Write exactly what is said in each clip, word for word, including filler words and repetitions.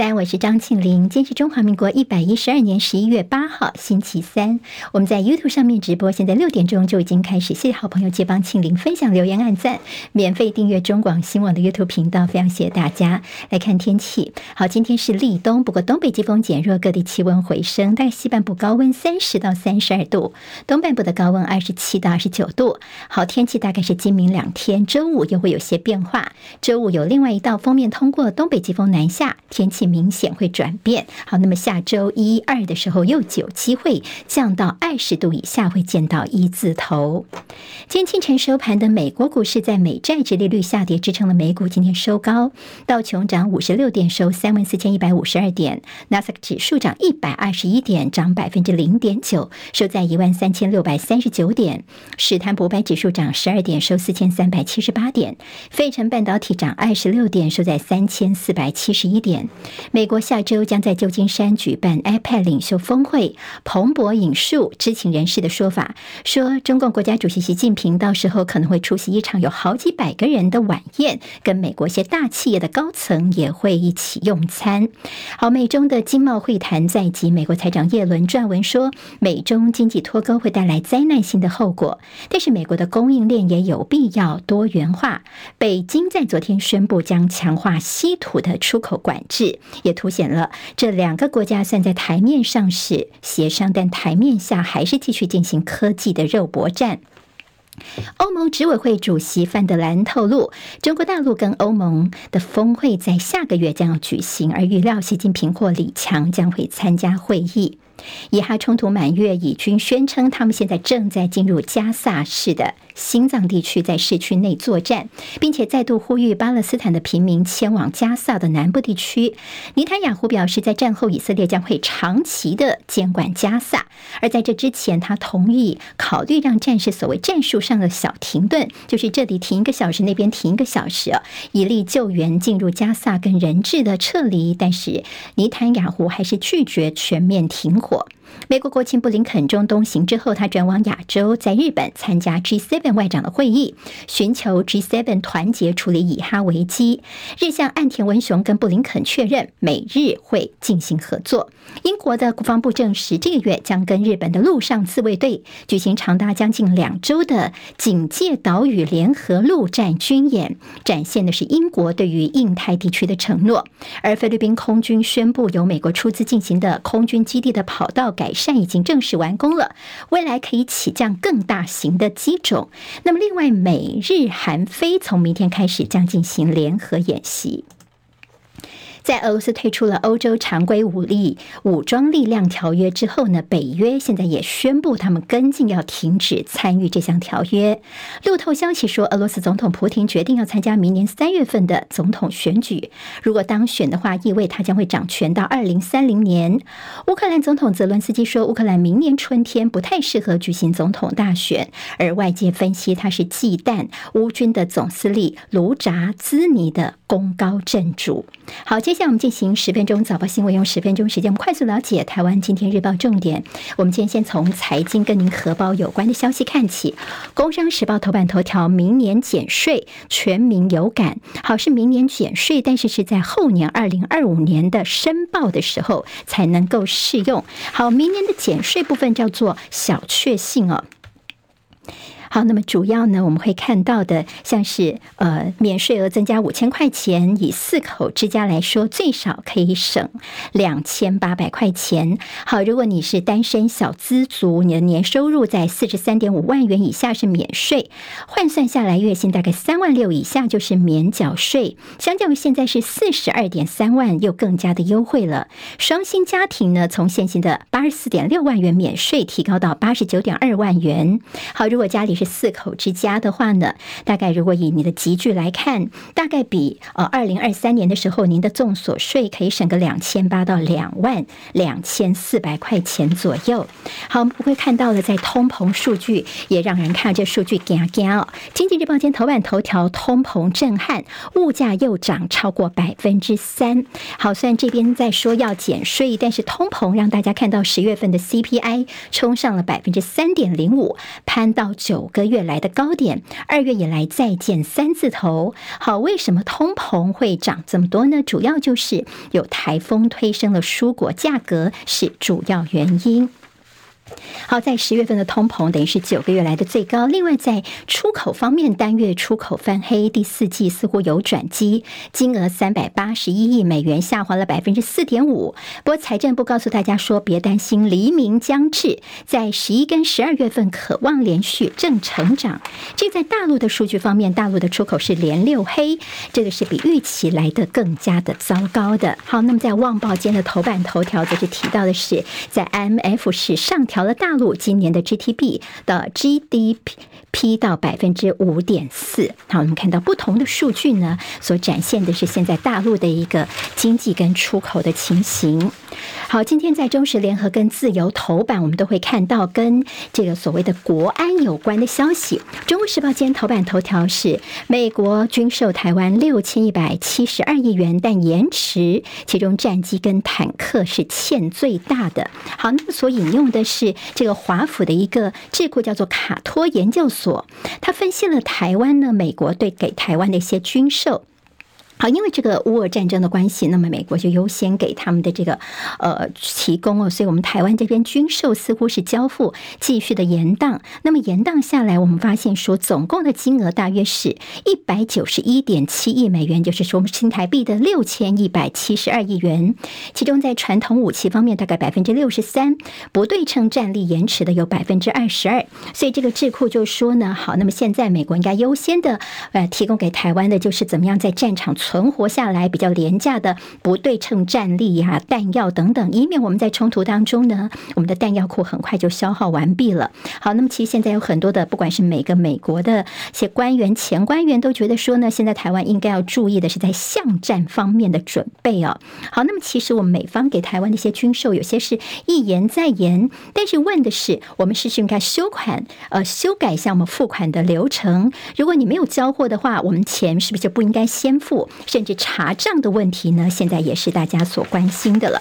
三，我是张庆玲，今天是中华民国一百一十二年十一月八号，星期三。我们在 YouTube 上面直播，现在六点钟就已经开始。谢谢好朋友借帮庆玲分享、留言、按赞，免费订阅中广新闻网的 YouTube 频道，非常谢谢大家。来看天气，好，今天是立冬，不过东北季风减弱，各地气温回升，大概西半部高温三十到三十二度，东半部的高温二十七到二十九度。好，天气大概是今明两天，周五又会有些变化，周五有另外一道封面通过，东北季风南下，天气明显会转变。好，那么下周一、二的时候又有机会降到二十度以下，会见到一字头。今天清晨收盘的美国股市在美债殖利率下跌支撑了美股今天收高，道琼涨五十六点，收三万四千一百五十二点；纳斯达克指数涨一百二十一点，涨百分之零点九，收在一万三千六百三十九点；史坦普百指数涨十二点，收四千三百七十八点；费城半导体涨二十六点，收在三千四百七十一点。美国下周将在旧金山举办 A P E C 领袖峰会，彭博引述知情人士的说法，说中共国家主席习近平到时候可能会出席一场有好几百个人的晚宴，跟美国一些大企业的高层也会一起用餐。好，美中的经贸会谈在即，美国财长耶伦撰文说，美中经济脱钩会带来灾难性的后果，但是美国的供应链也有必要多元化。北京在昨天宣布将强化稀土的出口管制，也凸显了这两个国家算在台面上是协商，但台面下还是继续进行科技的肉搏战。欧盟执委会主席范德兰透露，中国大陆跟欧盟的峰会在下个月将要举行，而预料习近平或李强将会参加会议。以哈冲突满月，以军宣称他们现在正在进入加萨市的心脏地区，在市区内作战，并且再度呼吁巴勒斯坦的平民迁往加萨的南部地区。尼坦雅胡表示，在战后以色列将会长期的监管加萨，而在这之前他同意考虑让战事所谓战术上的小停顿，就是这里停一个小时，那边停一个小时、啊、以利救援进入加萨跟人质的撤离。但是尼坦雅胡还是拒绝全面停火。美国国务布林肯中东行之后，他转往亚洲，在日本参加 G 七 外长的会议，寻求 G 七 团结处理以哈危机。日向岸田文雄跟布林肯确认美日会进行合作。英国的国防部证实，这个月将跟日本的陆上自卫队举行长达将近两周的警戒岛屿联合陆战军演，展现的是英国对于印太地区的承诺。而菲律宾空军宣布，由美国出资进行的空军基地的跑道改善已经正式完工了，未来可以起降更大型的机种。那么另外，美日韩非从明天开始将进行联合演习。在俄罗斯退出了欧洲常规武力武装力量条约之后呢，北约现在也宣布他们跟进要停止参与这项条约。路透消息说，俄罗斯总统普廷决定要参加明年三月份的总统选举，如果当选的话，意味他将会掌权到二零三零年。乌克兰总统泽伦斯基说，乌克兰明年春天不太适合举行总统大选，而外界分析他是忌惮乌军的总司令卢扎兹尼的功高震主。好，接下来我们进行十分钟早报新闻，用十分钟时间，我们快速了解台湾今天日报重点。我们今天先从财经跟您荷包有关的消息看起。工商时报头版头条，明年减税，全民有感。好，是明年减税，但是是在后年二零二五年的申报的时候才能够适用。好，明年的减税部分叫做小确幸哦。好，那么主要呢，我们会看到的像是呃，免税额增加五千块钱，以四口之家来说，最少可以省两千八百块钱。好，如果你是单身小资族，你的年收入在四十三点五万元以下是免税，换算下来月薪大概三万六以下就是免缴税，相较于现在是四十二点三万，又更加的优惠了。双薪家庭呢，从现行的八十四点六万元免税提高到八十九点二万元。好，如果家里是四口之家的话呢，大概如果以你的集聚来看，大概比呃二零二三年的时候，您的综所税可以省个两千八到两万两千四百块钱左右。好，我们会看到了，在通膨数据也让人看这数据惊惊哦。经济日报间头版头条，通膨震撼，物价又涨超过百分之三。好，虽然这边在说要减税，但是通膨让大家看到十月份的 C P I 冲上了百分之三点零五，攀到九。个月来的高点，二月以来再见三字头。好，为什么通膨会涨这么多呢？主要就是有台风推升了蔬果价格，是主要原因。好，在十月份的通膨等于是九个月来的最高。另外在出口方面，单月出口翻黑，第四季似乎有转机，金额三百八十一亿美元，下滑了 百分之四点五。 不过财政部告诉大家说，别担心，黎明将至，在十一跟十二月份可望连续正成长。这在大陆的数据方面，大陆的出口是连六黑，这个是比预期来的更加的糟糕的。好，那么在旺报间的头版头条则是提到的是，在 I M F 是上调了大陆今年的 G D P 到 G D P 到 百分之五点四。 好，我们看到不同的数据呢，所展现的是现在大陆的一个经济跟出口的情形。好，今天在中时联合跟自由头版，我们都会看到跟这个所谓的国安有关的消息。中国时报今天头版头条是美国军售台湾六千一百七十二亿元，但延迟，其中战机跟坦克是欠最大的。好，那么所引用的是这个华府的一个智库叫做卡托研究所，他分析了台湾呢，美国对给台湾的一些军售。好，因为这个乌俄战争的关系，那么美国就优先给他们的这个呃提供哦，所以我们台湾这边军售似乎是交付继续的延宕。那么延宕下来，我们发现说总共的金额大约是 一百九十一点七亿美元，就是说我们新台币的六千一百七十二亿元。其中在传统武器方面大概 百分之六十三， 不对称战力延迟的有 百分之二十二。 所以这个智库就说呢，好，那么现在美国应该优先的呃提供给台湾的就是怎么样在战场存活下来比较廉价的不对称战力呀、啊、弹药等等，以免我们在冲突当中呢，我们的弹药库很快就消耗完毕了。好，那么其实现在有很多的，不管是每个美国的一些官员、前官员都觉得说呢，现在台湾应该要注意的是在巷战方面的准备哦。好，那么其实我们美方给台湾的一些军售，有些是一言再言，但是问的是，我们是不是应该修款呃修改一下我们付款的流程？如果你没有交货的话，我们钱是不是就不应该先付？甚至查账的问题呢，现在也是大家所关心的了。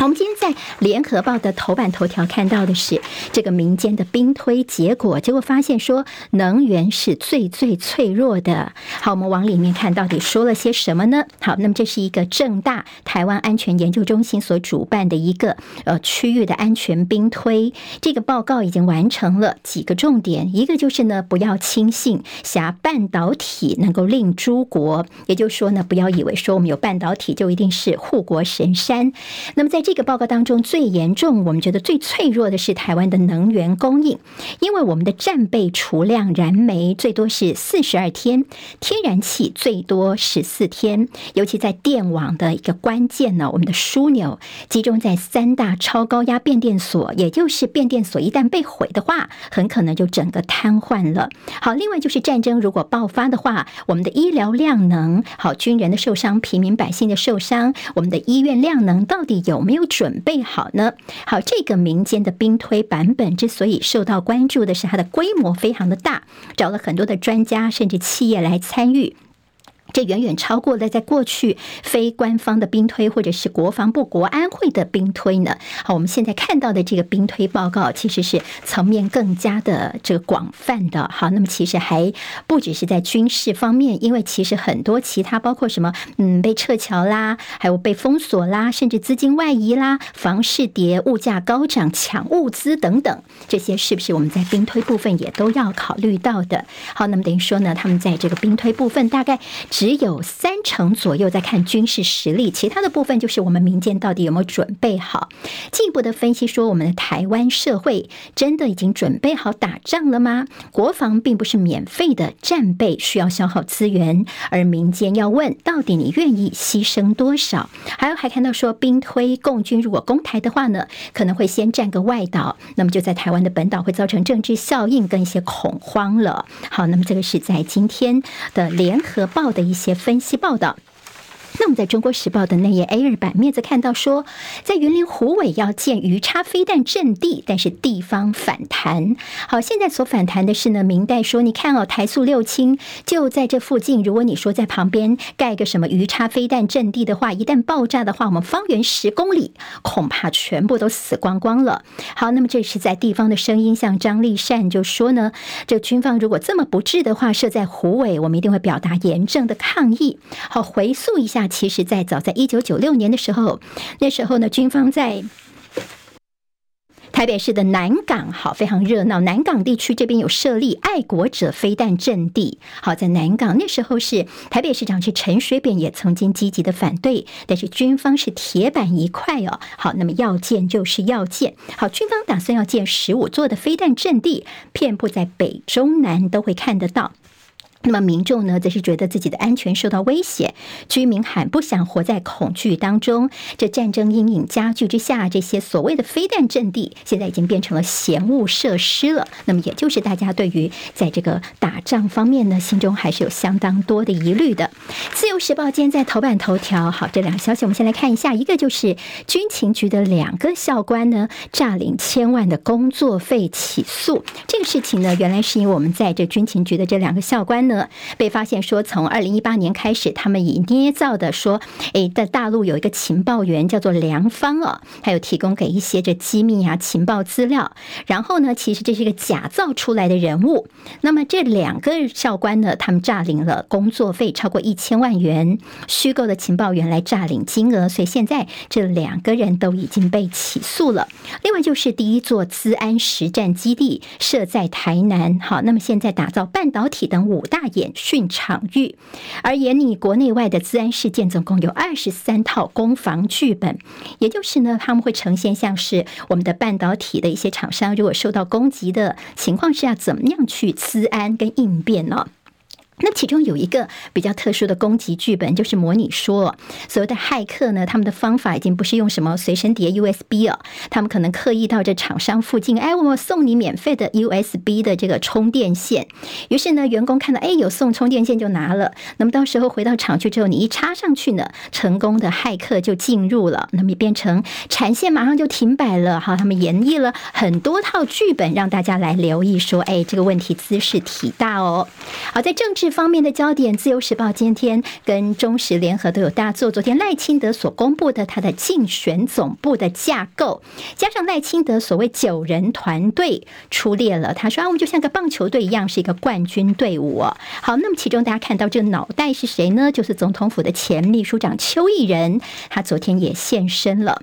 我们今天在联合报的头版头条看到的是这个民间的兵推结果，结果发现说能源是最最脆弱的。好，我们往里面看到底说了些什么呢？好，那么这是一个政大台湾安全研究中心所主办的一个呃区域的安全兵推，这个报告已经完成了几个重点，一个就是呢，不要轻信挟半导体能够令诸国，也就是说呢，不要以为说我们有半导体就一定是护国神山。那么在这个报告当中最严重，我们觉得最脆弱的是台湾的能源供应，因为我们的战备储量燃煤最多是四十二天，天然气最多十四天，尤其在电网的一个关键呢，我们的枢纽集中在三大超高压变电所，也就是变电所一旦被毁的话，很可能就整个瘫痪了。好，另外就是战争如果爆发的话，我们的医疗量能，好，军人的受伤，平民百姓的受伤，我们的医院量能到底有没有没有准备好呢？好，这个民间的兵推版本之所以受到关注的是它的规模非常的大，找了很多的专家甚至企业来参与。这远远超过了在过去非官方的兵推或者是国防部国安会的兵推呢。好，我们现在看到的这个兵推报告其实是层面更加的这个广泛的。好，那么其实还不只是在军事方面，因为其实很多其他包括什么嗯被撤侨啦，还有被封锁啦，甚至资金外移啦，房市跌，物价高涨，抢物资等等，这些是不是我们在兵推部分也都要考虑到的？好，那么等于说呢，他们在这个兵推部分大概只只有三成左右在看军事实力，其他的部分就是我们民间到底有没有准备好。进一步的分析说，我们的台湾社会真的已经准备好打仗了吗？国防并不是免费的，战备需要消耗资源，而民间要问到底你愿意牺牲多少。还有还看到说，兵推共军如果攻台的话呢，可能会先占个外岛，那么就在台湾的本岛会造成政治效应跟一些恐慌了。好，那么这个是在今天的联合报的一些分析报道。那么在中国时报的内页 A 二版面则看到说，在云林虎尾要建鱼叉飞弹阵地，但是地方反弹。好，现在所反弹的是呢，明代说你看哦，台塑六轻就在这附近，如果你说在旁边盖个什么鱼叉飞弹阵地的话，一旦爆炸的话，我们方圆十公里恐怕全部都死光光了。好，那么这是在地方的声音，像张立善就说呢，这军方如果这么不智的话，设在虎尾，我们一定会表达严正的抗议。好，回溯一下，其实在早在一九九六年的时候，那时候呢，军方在台北市的南港，好，非常热闹。南港地区这边有设立爱国者飞弹阵地，好，在南港那时候是台北市长是陈水扁也曾经积极的反对，但是军方是铁板一块哦。好，那么要建就是要建，好，军方打算要建十五座的飞弹阵地，遍布在北中南都会看得到。那么民众呢，则是觉得自己的安全受到威胁，居民喊不想活在恐惧当中。这战争阴影加剧之下，这些所谓的飞弹阵地，现在已经变成了嫌恶设施了。那么也就是大家对于在这个打仗方面呢，心中还是有相当多的疑虑的。自由时报今天在头版头条，好，这两个消息我们先来看一下，一个就是军情局的两个校官呢，诈领千万的工作费起诉。这个事情呢，原来是因为我们在这军情局的这两个校官呢，被发现说，从二零一八年开始，他们以捏造的说，哎，在大陆有一个情报员叫做梁芳哦，还有提供给一些这机密啊情报资料。然后呢，其实这是一个假造出来的人物。那么这两个校官呢，他们诈领了工作费超过一千万元，虚构的情报员来诈领金额，所以现在这两个人都已经被起诉了。另外就是第一座资安实战基地设在台南，好，那么现在打造半导体等五大演训场域，而研拟国内外的资安事件总共有二十三套攻防剧本，也就是呢，他们会呈现像是我们的半导体的一些厂商，如果受到攻击的情况下，怎么样去资安跟应变呢、哦？那其中有一个比较特殊的攻击剧本，就是模拟说所谓的骇客呢，他们的方法已经不是用什么随身碟 U S B 哦，他们可能刻意到这厂商附近，哎，我送你免费的 U S B 的这个充电线。于是呢，员工看到哎有送充电线就拿了，那么到时候回到厂区之后，你一插上去呢，成功的骇客就进入了，那么也变成产线马上就停摆了。好，他们演绎了很多套剧本，让大家来留意说，哎，这个问题姿势体大哦。好，在政治这方面的焦点，自由时报今天跟中时联合都有大作。昨天赖清德所公布的他的竞选总部的架构，加上赖清德所谓九人团队出列了，他说啊，我们就像个棒球队一样，是一个冠军队伍、哦、好，那么其中大家看到这个脑袋是谁呢？就是总统府的前秘书长邱毅人，他昨天也现身了。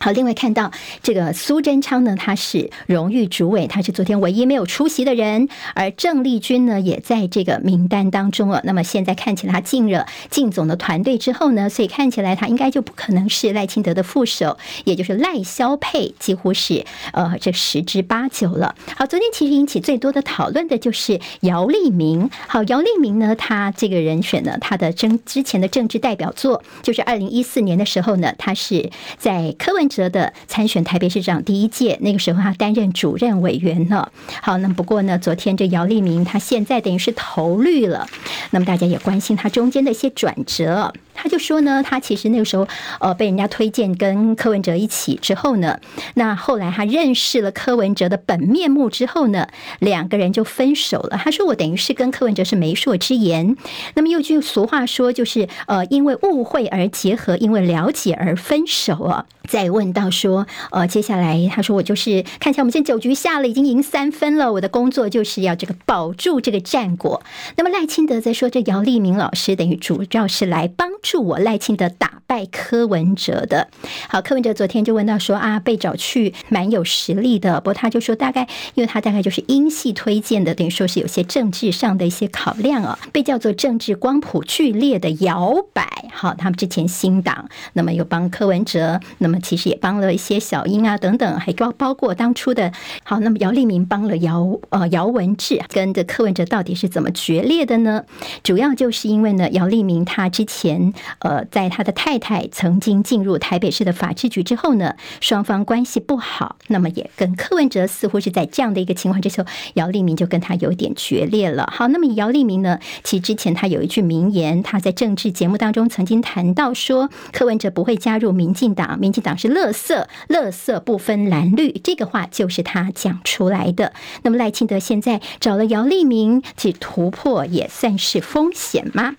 好，另外看到这个苏贞昌呢，他是荣誉主委，他是昨天唯一没有出席的人。而郑丽君呢，也在这个名单当中了。那么现在看起来他进了靳总的团队之后呢，所以看起来他应该就不可能是赖清德的副手，也就是赖萧配，几乎是呃这十之八九了。好，昨天其实引起最多的讨论的就是姚立明。好，姚立明呢，他这个人选呢，他的政之前的政治代表作就是二零一四年的时候呢，他是在柯文哲的参选台北市长第一届，那个时候他担任主任委员了。好，那么不过呢，昨天这姚立明他现在等于是投绿了，那么大家也关心他中间的一些转折。他就说呢，他其实那个时候呃被人家推荐跟柯文哲一起之后呢，那后来他认识了柯文哲的本面目之后呢，两个人就分手了。他说我等于是跟柯文哲是媒妁之言。那么又句俗话说就是呃因为误会而结合，因为了解而分手啊。再问到说呃接下来他说我就是看起来我们现在九局下了，已经赢三分了，我的工作就是要这个保住这个战果。那么赖清德在说这姚立明老师等于主要是来帮助助我赖清德打败柯文哲的。好，柯文哲昨天就问到说啊，被找去蛮有实力的，不过他就说大概因为他大概就是因系推荐的，等于说是有些政治上的一些考量啊，被叫做政治光谱剧烈的摇摆。好，他们之前新党那么又帮柯文哲，那么其实也帮了一些小英啊等等，还包括当初的好，那么姚立明帮了姚呃姚文智，跟着柯文哲到底是怎么决裂的呢？主要就是因为呢，姚立明他之前呃，在他的太太曾经进入台北市的法制局之后呢，双方关系不好，那么也跟柯文哲似乎是在这样的一个情况之下，姚立明就跟他有点决裂了。好，那么姚立明呢，其实之前他有一句名言，他在政治节目当中曾经谈到说，柯文哲不会加入民进党，民进党是垃圾，垃圾不分蓝绿，这个话就是他讲出来的。那么赖清德现在找了姚立明去突破，也算是风险吗？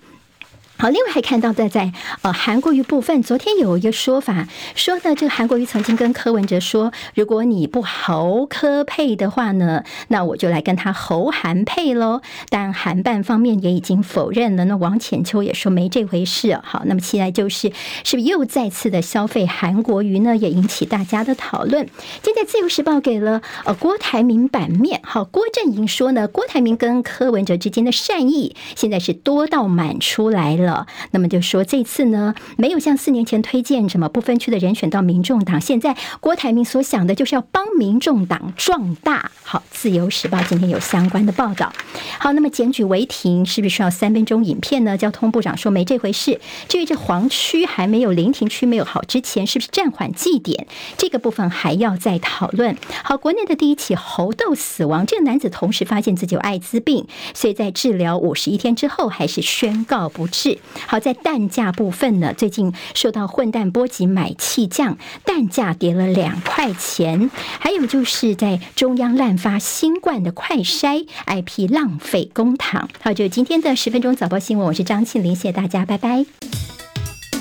好，另外还看到在在呃韩国瑜部分，昨天有一个说法说呢，这个韩国瑜曾经跟柯文哲说，如果你不侯柯配的话呢，那我就来跟他侯韩配咯，但韩办方面也已经否认了。那王浅秋也说没这回事。好，那么期待就是是不是又再次的消费韩国瑜呢，也引起大家的讨论。今天自由时报给了呃郭台铭版面。好，郭正营说呢，郭台铭跟柯文哲之间的善意现在是多到满出来了。那么就说这次呢，没有像四年前推荐什么不分区的人选到民众党，现在郭台铭所想的就是要帮民众党壮大。好，自由时报今天有相关的报道。好，那么检举违停是不是需要三分钟影片呢？交通部长说没这回事。至于这黄区还没有临停区没有好之前，是不是暂缓祭典，这个部分还要再讨论。好，国内的第一起猴痘死亡，这个男子同时发现自己有艾滋病，所以在治疗五十一天之后还是宣告不治。好，在蛋价部分呢，最近受到混蛋波及买气降，蛋价跌了两块钱。还有就是在中央滥发新冠的快筛 I P 浪费公帑。好，就是今天的十分钟早报新闻，我是张庆玲，谢谢大家，拜拜。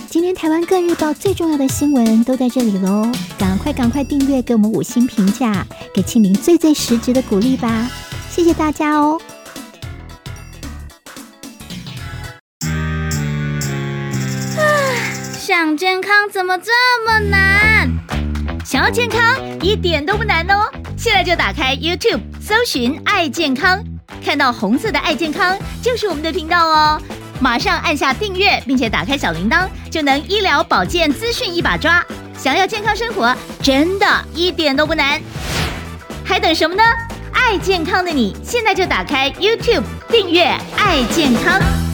今天台湾各日报最重要的新闻都在这里喽，赶快赶快订阅，给我们五星评价，给庆玲最最实质的鼓励吧，谢谢大家哦。想健康怎么这么难？想要健康一点都不难哦！现在就打开 YouTube 搜寻爱健康，看到红色的爱健康就是我们的频道哦。马上按下订阅，并且打开小铃铛，就能医疗保健资讯一把抓。想要健康生活，真的一点都不难，还等什么呢？爱健康的你，现在就打开 YouTube 订阅爱健康。